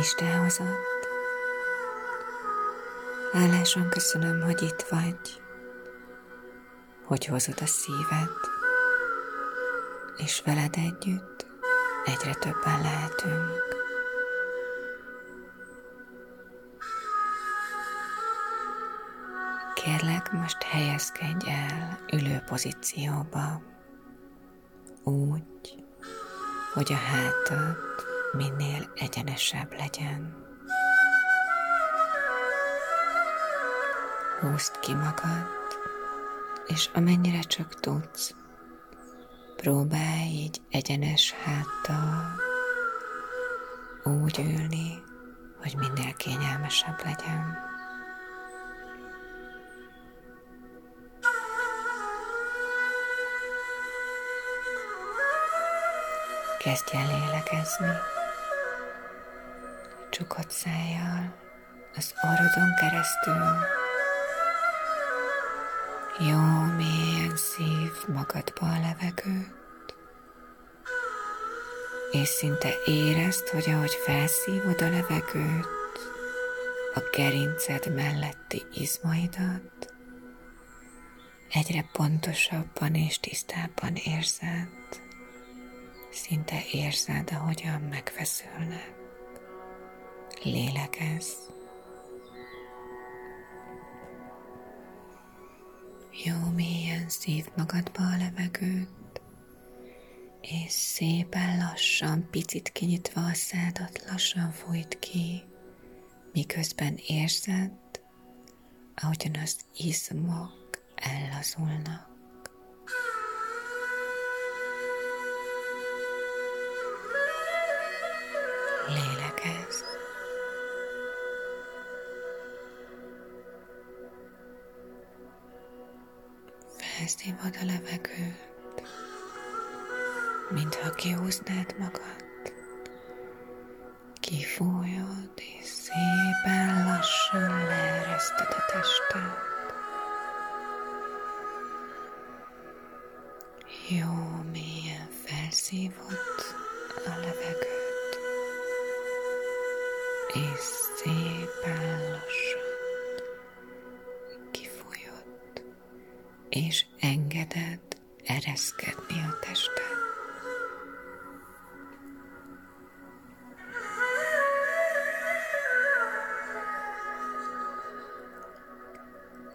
Isten hozott. Hálásan köszönöm, hogy itt vagy, hogy hozod a szíved, és veled együtt egyre többen lehetünk. Kérlek, most helyezkedj el ülő pozícióba, úgy, hogy a hátad minél egyenesebb legyen. Húzd ki magad, és amennyire csak tudsz, próbálj így egyenes háttal úgy ülni, hogy minél kényelmesebb legyen. Kezdj el lélegezni, csukott szájjal, az orrodon keresztül. Jó, mélyen szívd magadba a levegőt, és szinte érezd, hogy ahogy felszívod a levegőt, a gerinced melletti izmaidat egyre pontosabban és tisztábban érzed. Szinte érzed, ahogyan megfeszülnek. Lélegezz. Jó, mélyen szívd magadba a levegőt, és szépen lassan, picit kinyitva a szádat, lassan fújt ki, miközben érzed, ahogyan az izmok ellazulnak. Lélegezz. Felszívod a levegőt, mintha kihúznád magad. Kifújod, és szépen lassan leereszted a tested. Jó, mélyen felszívod a levegőt, és szépen lassan kifújod, és engeded ereszkedni a tested.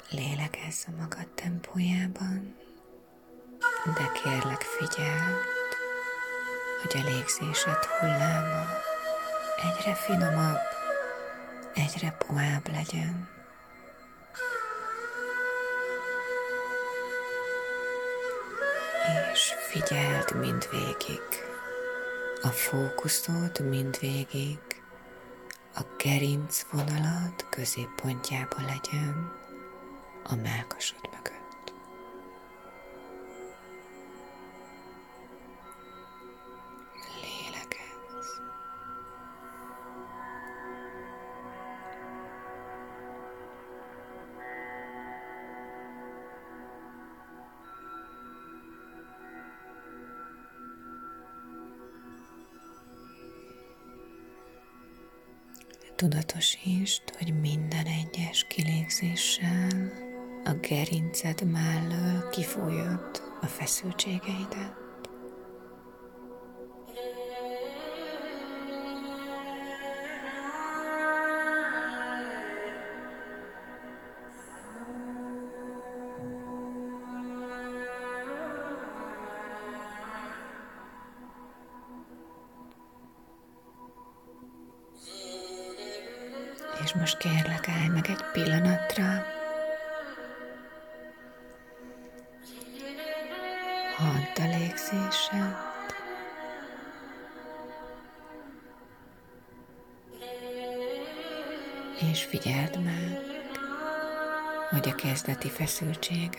Lélegezz a magad tempójában, de kérlek figyeld, hogy a légzésed hulláma egyre finomabb, egyre puhább legyen. És figyeld mindvégig, a fókuszod mindvégig a gerinc vonalad középpontjában legyen, a mellkasod mögött. Lélegezz. Tudatosítsd, hogy minden egyes kilégzéssel a gerinced mellől kifújod a feszültségeidet. És most kérlek, állj meg egy pillanatra. Halld a légzésed. És figyeld meg, hogy a kezdeti feszültségek,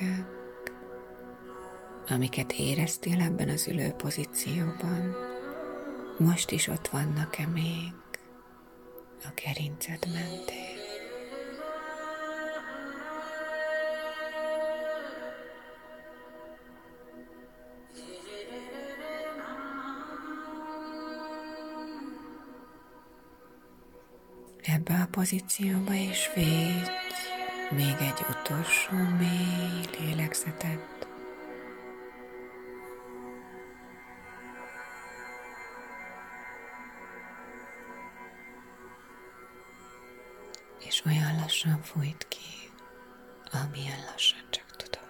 amiket éreztél ebben az ülő pozícióban, most is ott vannak-e még a gerinced mentén. ebbe a pozícióba, és védj még egy utolsó mély lélegzetet. És olyan lassan fújt ki, amilyen lassan csak tudod.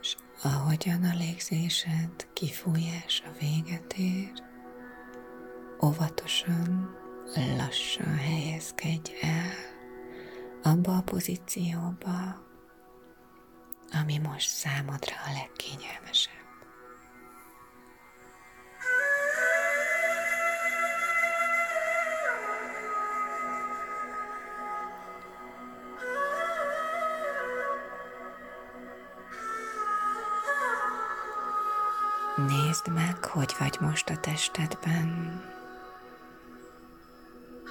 És ahogyan a légzésed kifújása véget ér, óvatosan, lassan helyezkedj el abba a pozícióba, ami most számodra a legkényelmesebb. Nézd meg, hogy vagy most a testedben.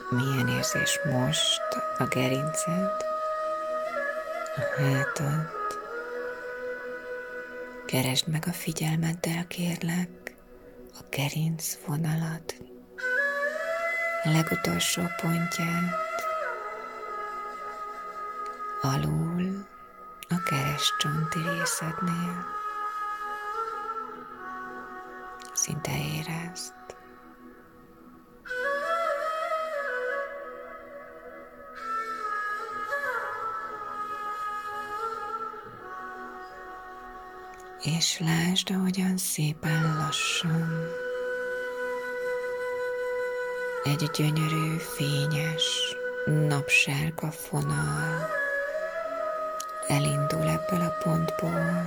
Milyen érzés most a gerinced, a hátad. Keresd meg a figyelmeddel, kérlek, a gerinc vonalat, a legutolsó pontját, alul a keresztcsonti részednél. Szinte érezd. És lásd, ahogyan szépen lassan egy gyönyörű, fényes, napsárga fonal elindul ebből a pontból,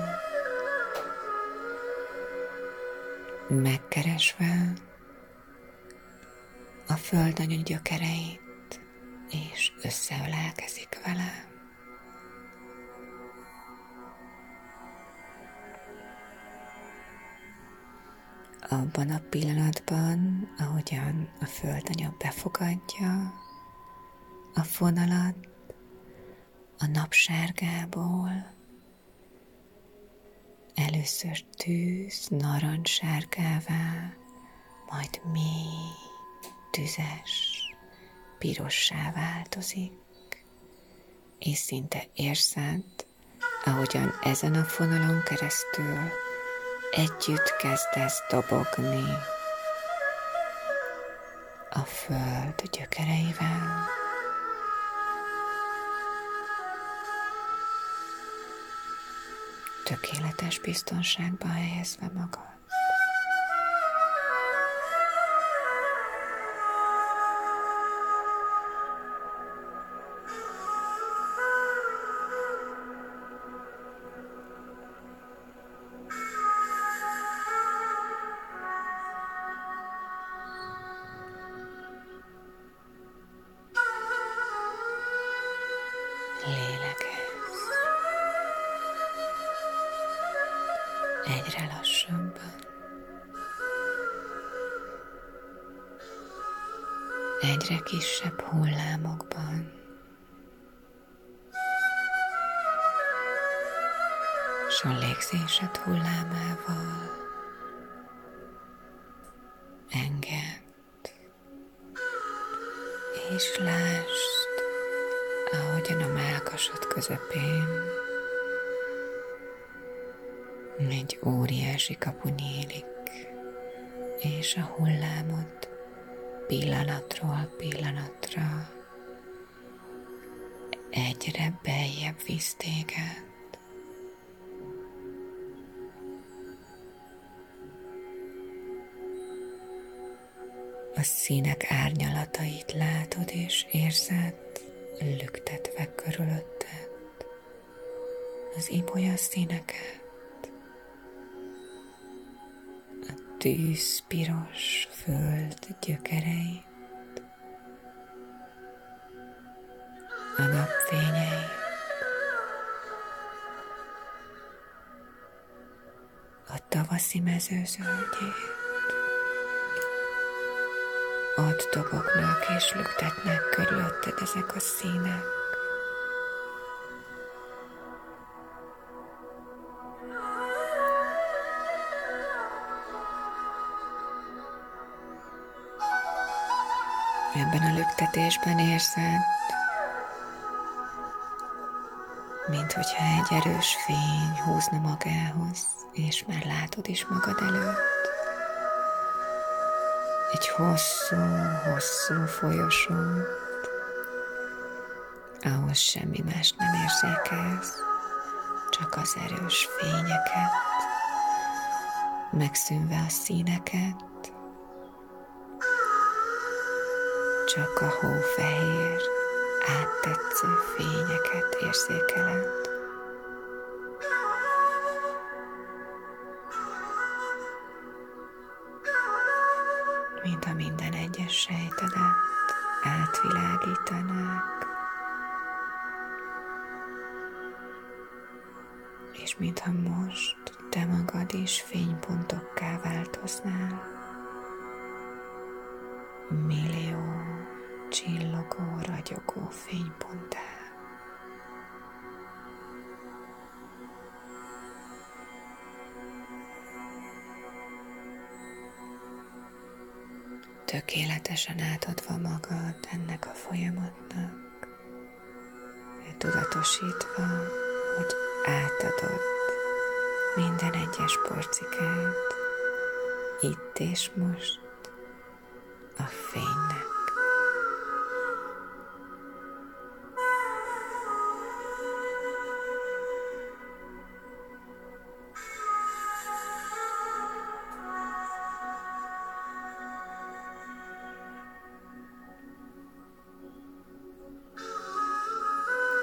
megkeresve a földanyú gyökereit, és összeölelkezik vele. Abban a pillanatban, ahogyan a földanya befogadja a fonalat, a napsárgából először tűz narancssárgává, majd mély, tüzes, pirossá változik, és szinte érzed, ahogyan ezen a fonalon keresztül együtt kezdesz dobogni a föld gyökereivel. Tökéletes biztonságba helyezve magad. Egyre lassabban, egyre kisebb hullámokban, s a légzésed hullámával engedd, és lásd, ahogyan a mellkasod közepén egy óriási kapu nyílik, és a hullámot pillanatról pillanatra egyre beljebb visz téged. A színek árnyalatait látod és érzed lüktetve körülötted, az ibolyaszíneket, tűzpiros föld gyökereit, a napfényeit, a tavaszi mező zöldjét. Ott dobognak és lüktetnek körülötted ezek a színek. ebben a lüktetésben érzed, minthogyha egy erős fény húzna magához, és már látod is magad előtt. Egy hosszú folyosót, ahol semmi más nem érzékelsz, csak az erős fényeket, megszűnve a színeket, csak a hófehér, áttetsző fényeket érzékeled. Mint ha minden egyes sejtedet átvilágítanák, és mintha most te magad is fénypontokká változnál, millió csillogó, ragyogó fényponttá. Tökéletesen átadva magad ennek a folyamatnak, tudatosítva, hogy átadod minden egyes porcikát, itt és most a fénynek.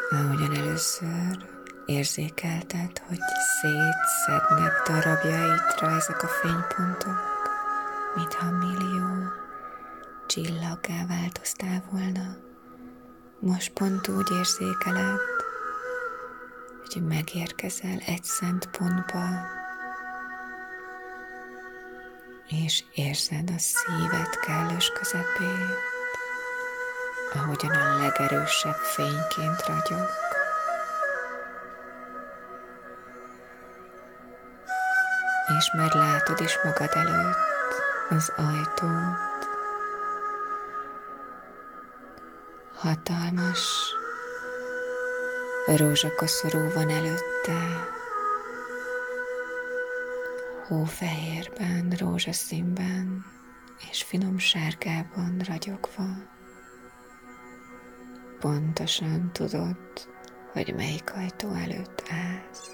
Ahogyan először érzékelted, hogy szétszednek darabjaitra ezek a fénypontok, mintha millió csillaggá változtál volna. Most pont úgy érzékeled, hogy megérkezel egy szent pontba, és érzed a szíved kellős közepét, ahogyan a legerősebb fényként ragyog. És már látod is magad előtt az ajtót, hatalmas rózsakoszorú van előtte, hófehérben, rózsaszínben és finom sárgában ragyogva. Pontosan tudod, hogy melyik ajtó előtt állsz.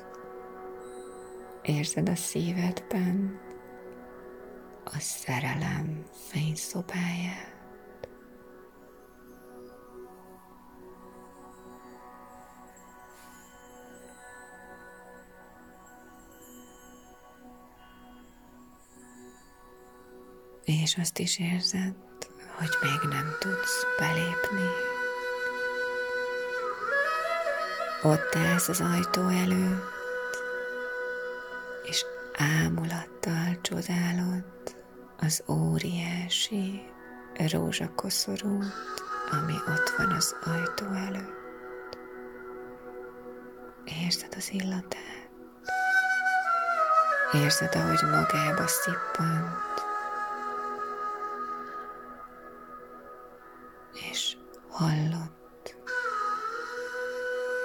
Érzed a szívedben a szerelem fényszobáját. És azt is érzed, hogy még nem tudsz belépni. Ott állsz az ajtó előtt, és ámulattal csodálod az óriási rózsakoszorút, ami ott van az ajtó előtt. Érzed az illatát, érzed, ahogy magába szippant, és hallod,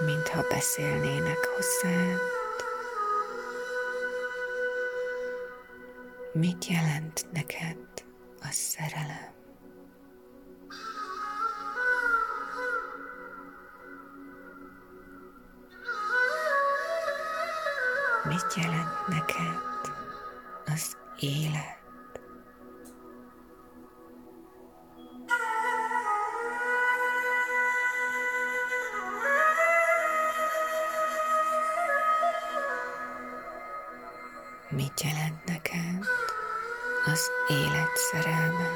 mintha beszélnének hozzád. Mit jelent neked a szerelem? Mit jelent neked az élet? Mit jelent neked az élet szerelme?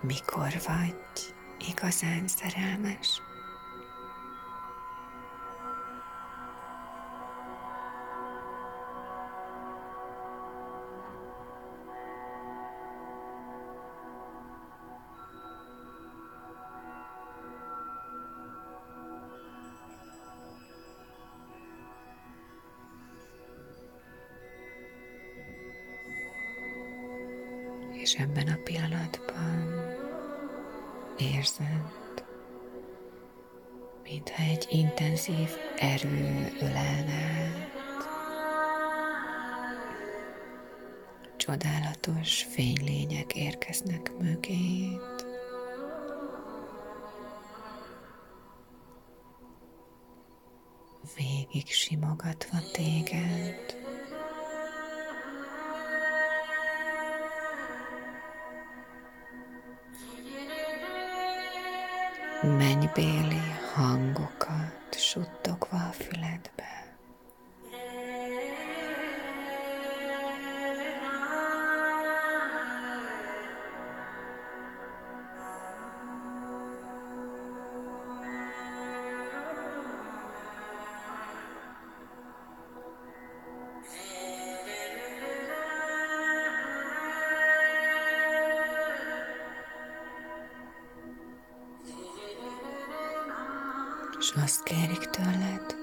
Mikor vagy igazán szerelmes? és ebben a pillanatban érzed, mintha egy intenzív erő ölelne. Csodálatos fénylények érkeznek mögéd. Végig simogatva téged. Mennybéli hangokat suttogva a füledbe. És azt kérik tőled,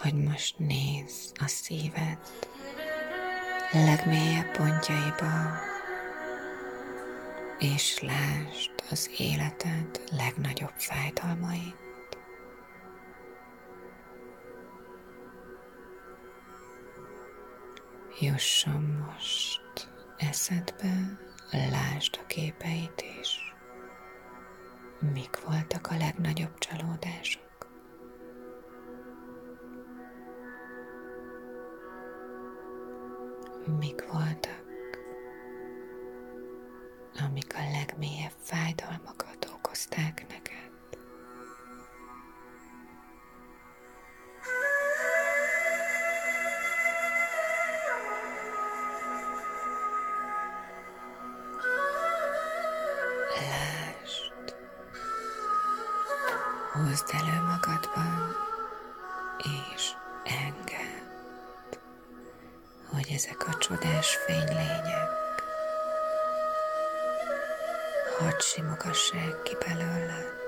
hogy most nézz a szíved legmélyebb pontjaiba, és lásd az életed legnagyobb fájdalmait. Jusson most eszedbe, lásd a képeit is. Mik voltak a legnagyobb csalódások? Mik voltak, amik a legmélyebb fájdalmakat okozták neked? Hozd elő magadban, és engedd, hogy ezek a csodás fénylények hadd simogassák ki belőled.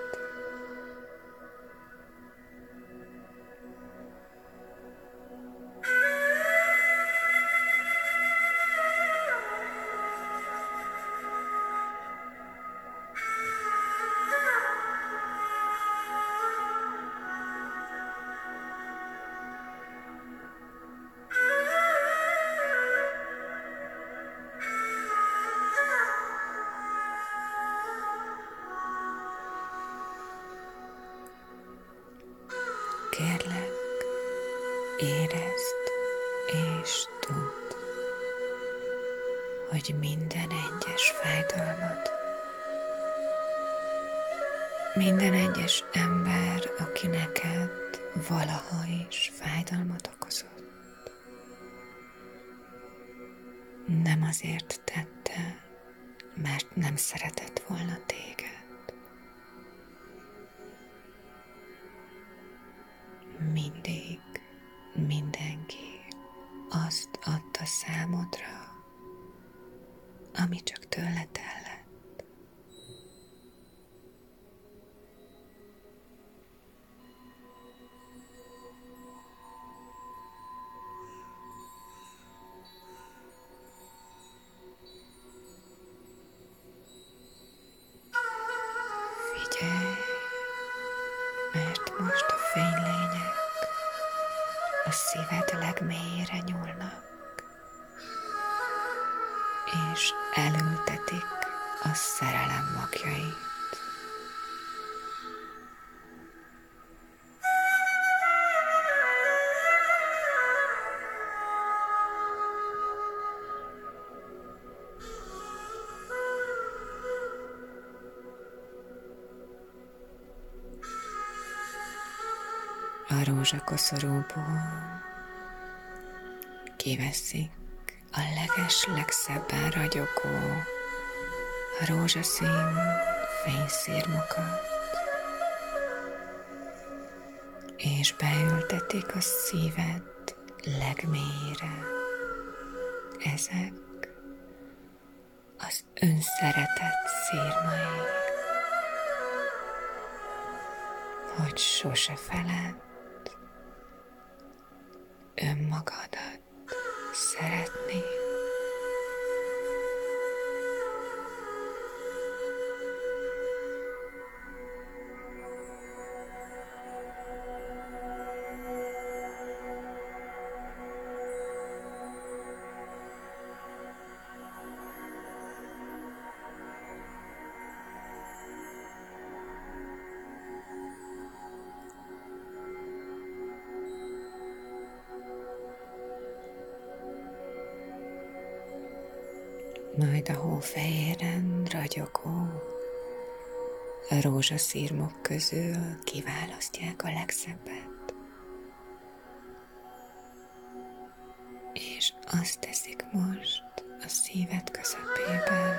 Kérlek, érezd és tudd, hogy minden egyes fájdalmat, minden egyes ember, aki neked valaha is fájdalmat okozott, nem azért tette, mert nem szeretett volna téged. Mindig, mindenki azt adta számodra, ami csak tőle tellett. Figyelj, mert most a fénylények a szíved legmélyére nyúlnak, és elültetik a szerelem maglyait. A rózsakoszorúból kiveszik a legeslegszebben ragyogó rózsaszín fényszirmokat, és beültetik a szíved legmélyére. Ezek az önszeretet szirmai, hogy sose feled önmagadat szeretni. majd a hófehéren ragyogó rózsaszirmok közül kiválasztják a legszebbet, és azt teszik most a szíved közepében,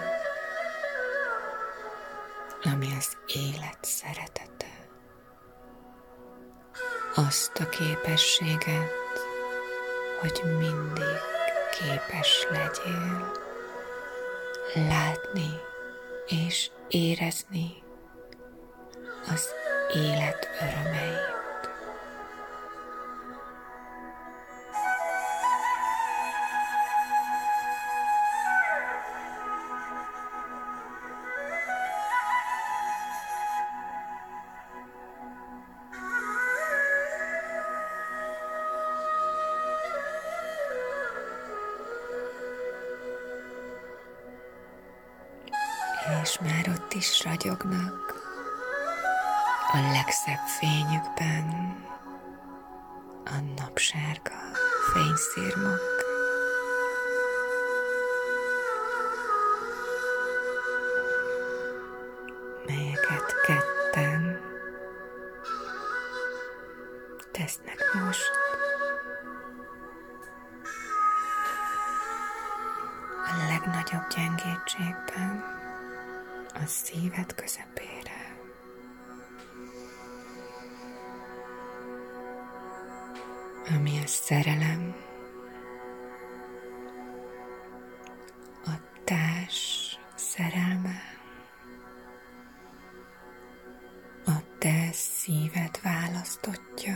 ami az élet szeretete, azt a képességet, hogy mindig képes legyél látni és érezni az élet örömeit. És már ott is ragyognak a legszebb fényükben a napsárga fényszirmok. Melyeket ketten tesznek most a legnagyobb gyengétségben, a szíved közepére. Ami a szerelem, a társ szerelme, a te szíved választottja.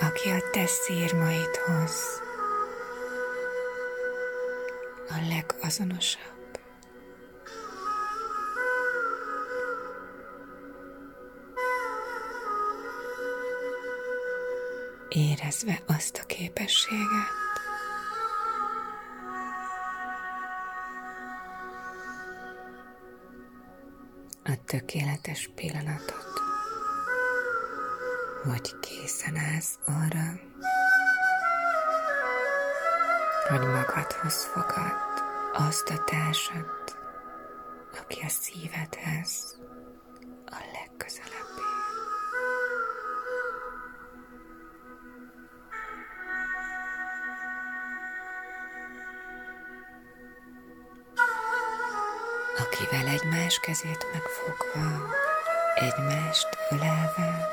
Aki a te szirmaidhoz a legazonosabb, érezve azt a képességet, a tökéletes pillanatot, hogy készen állsz arra, hogy magadhoz fogad azt a társat, aki a szívedhez a legközelebbi. Akivel egymás kezét megfogva, egymást ölelve,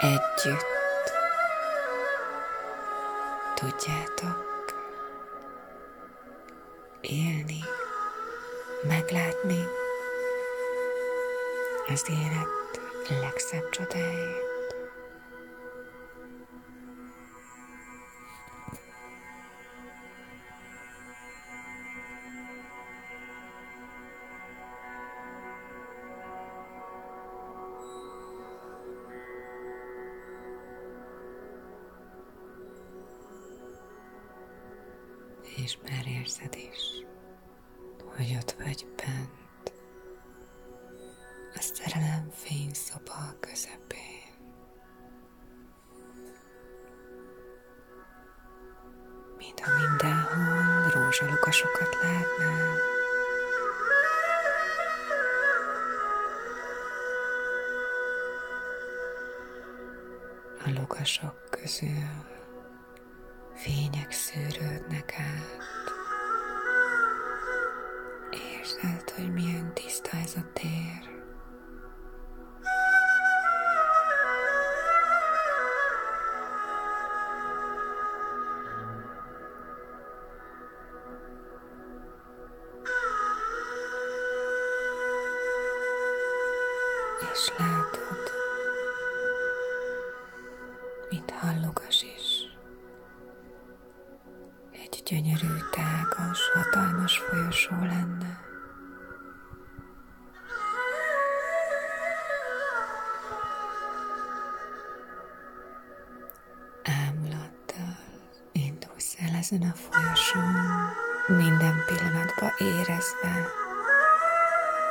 együtt tudjátok élni, meglátni az élet legszebb csodáját. És már érzed is, hogy ott vagy bent a szerelem fényszoba közepén. Mint ha mindenhol rózsalukasokat látnál. A lukasok közül fények szűrődnek át. Érzed, hogy milyen tiszta ez a tér. És látod, mint hallugas is. Gyönyörű, tágas, hatalmas folyosó lenne. Ámulattal indulsz el ezen a folyosón. minden pillanatban érezve,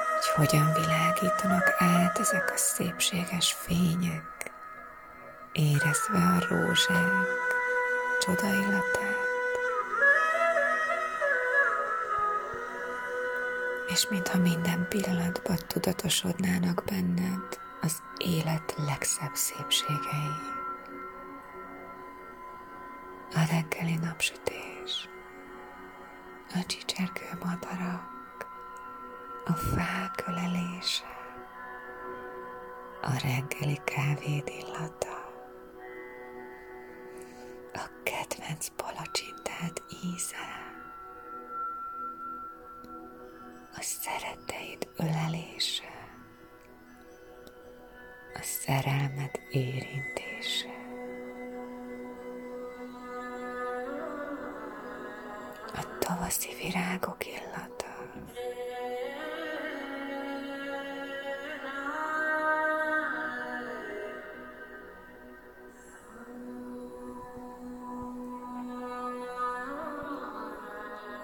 hogy hogyan világítanak át ezek a szépséges fények, érezve a rózsák csoda illatát. És mintha minden pillanatban tudatosodnának benned az élet legszebb szépségei. A reggeli napsütés, a csicsergő madarak, a fák ölelése, a reggeli kávéd illata, a kedvenc palacsintád íze, a szeretteid ölelése, a szerelmed érintése, a tavaszi virágok illata,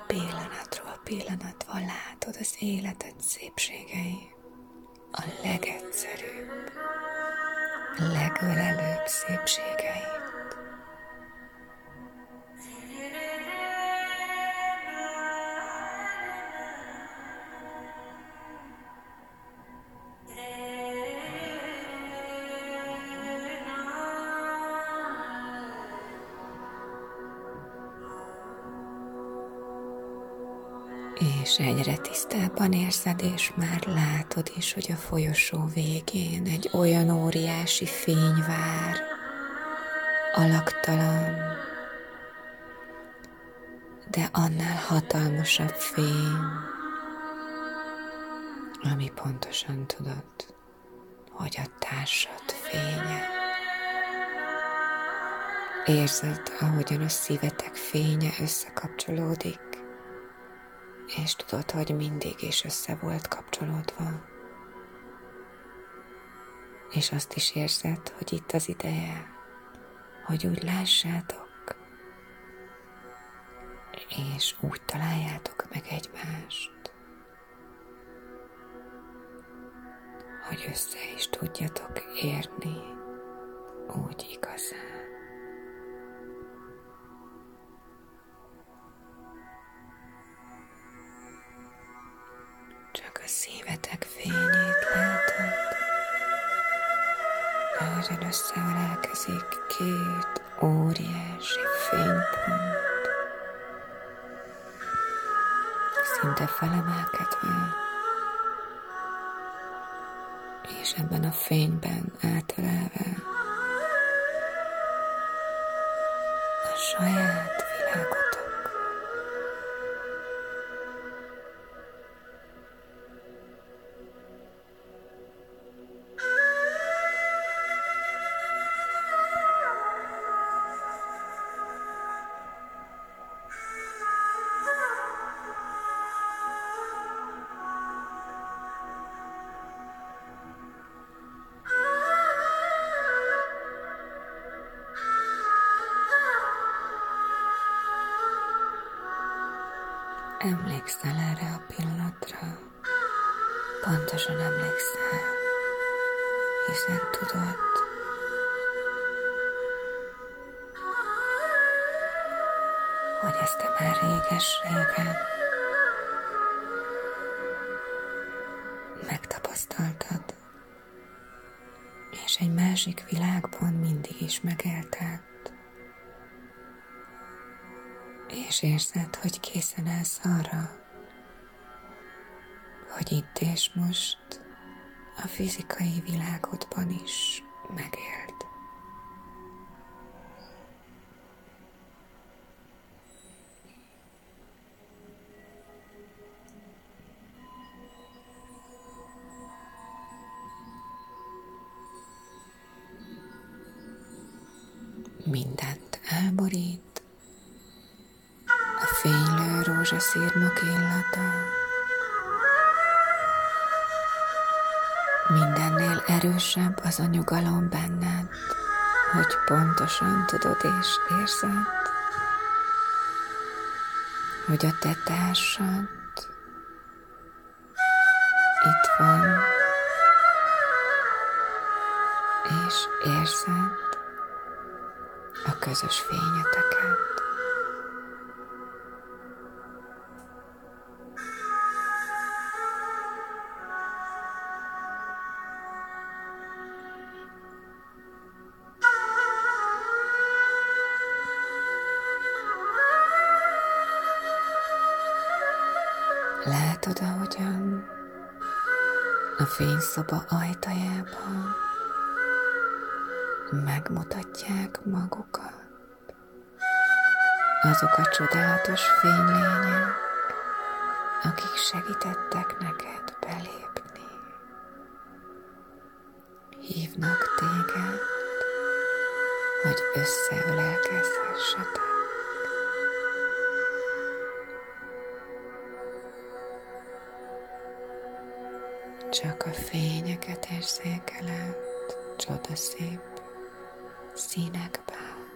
pillanatról pillanatra látod az életed szépségei, a legegyszerűbb, legölelőbb szépségeit. És egyre tisztábban érzed, és már látod is, hogy a folyosó végén egy olyan óriási fény vár, alaktalan, de annál hatalmasabb fény, ami pontosan tudod, hogy a társad fénye. Érzed, ahogyan a szívetek fénye összekapcsolódik, és tudod, hogy mindig is össze volt kapcsolódva. És azt is érzed, hogy itt az ideje, hogy úgy lássátok, és úgy találjátok meg egymást, hogy össze is tudjatok érni úgy igazán. A szívetek fényét látod, ahogyan összeölelkezik két óriási fénypont, szinte felemelkedve, és ebben a fényben átölelve a saját világot. Emlékszel erre a pillanatra? Pontosan emlékszel, hiszen tudod, hogy ezt te már réges-régen megtapasztaltad, és egy másik világban mindig is megélted. És érzed, hogy készen állsz arra, hogy itt és most a fizikai világodban is megéld. Mindent elborít fénylő rózsaszírmok illata, mindennél erősebb az a nyugalom benned, hogy pontosan tudod és érzed, hogy a te társad itt van, és érzed a közös fényeteket. Látod, ahogyan a fényszoba ajtajában megmutatják magukat azok a csodálatos fénylények, akik segítettek neked belépni. Hívnak téged, hogy összeülelkezhessetek. Csak a fényeket érzékeled csodaszép színekben,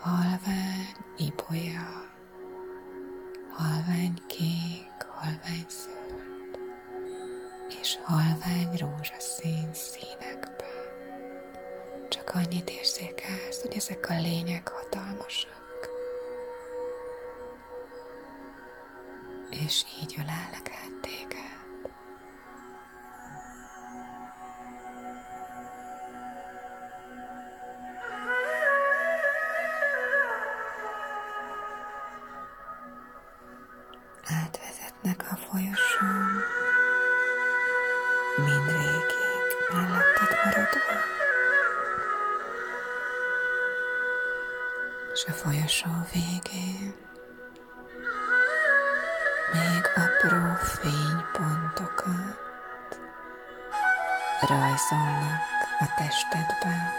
halvány ibolya, halvány kék, halvány zöld és halvány rózsaszín színekben. Csak annyit érzékelsz, hogy ezek a lények hatalmasak, és így ölelnek át téged. Átvezetnek a folyosón, mindvégig melletted maradva, és a folyosó végén még apró fénypontokat rajzolnak a testedben.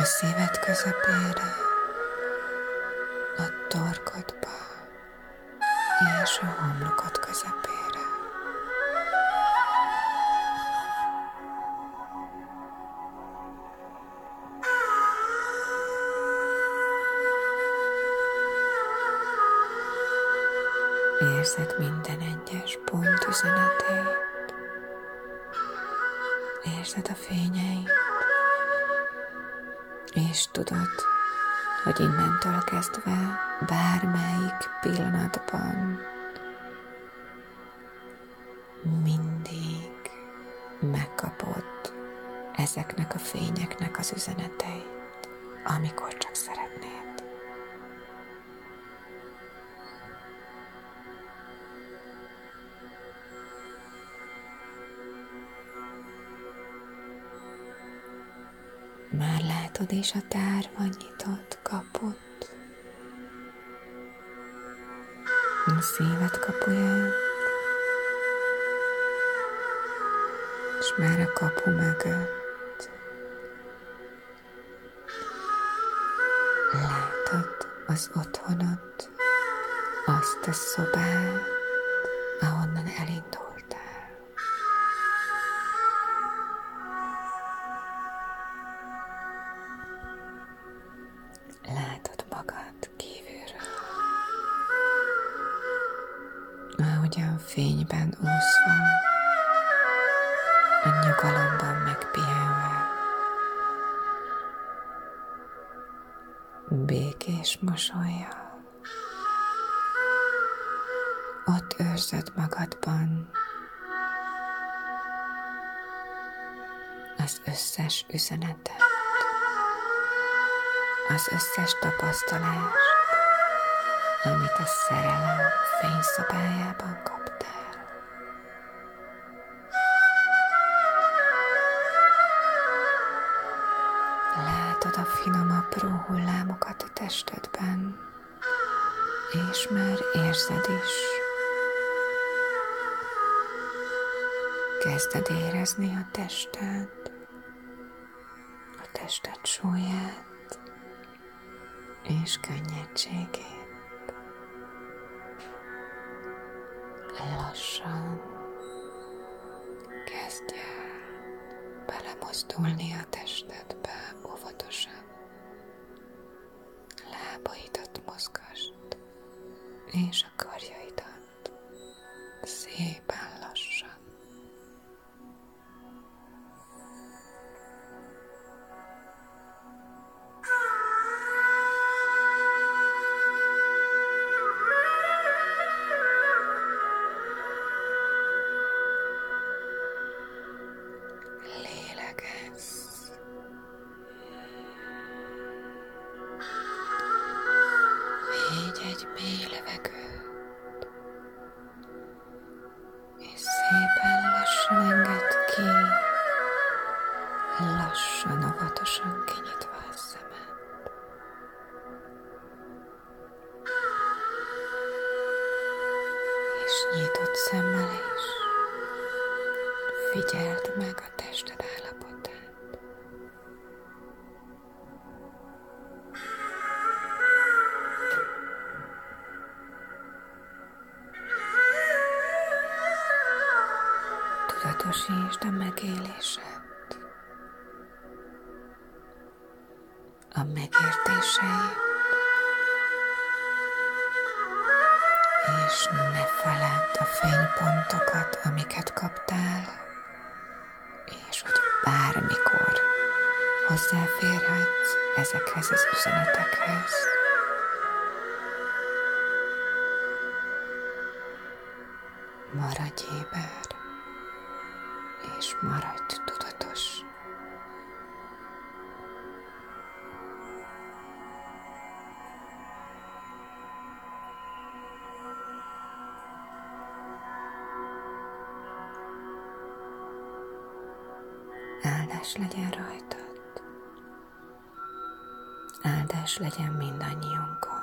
A szíved közepére, a torkodba és a homlokod közepére. Érzed minden egyes pont üzenetét, érzed a fényeit, és tudod, hogy innentől kezdve bármelyik pillanatban mindig megkapod ezeknek a fényeknek az üzeneteit, amikor csak szeretnéd. Már látod is a tárva nyitott kaput, a szíved kapuját, és már a kapu mögött látod az otthonod, azt a szobát, ahonnan elindultál. Ahogyan fényben úszva, a nyugalomban megpihenve, békés mosollyal, ott őrzöd magadban az összes üzenetet, az összes tapasztalást, amit a szerelem fényszobájában kaptál. Látod a finom apró hullámokat a testedben, és már érzed is. Kezded érezni a tested súlyát és könnyedségét. Lassan belemozdulni a testedbe óvatosan. Lábaidat mozgasd, és a karjaidat szépen lassan. Lassan, óvatosan kinyitva a szemed. És nyitott szemmel is figyeld meg a tested állapotát. Tudatosítsd a megélésed, a megértéseid, és ne feledd a fénypontokat, amiket kaptál, és hogy bármikor hozzáférhetsz ezekhez az üzenetekhez. Maradj éber, és maradj tudatos. Áldás legyen rajtad, áldás legyen mindannyiunkon.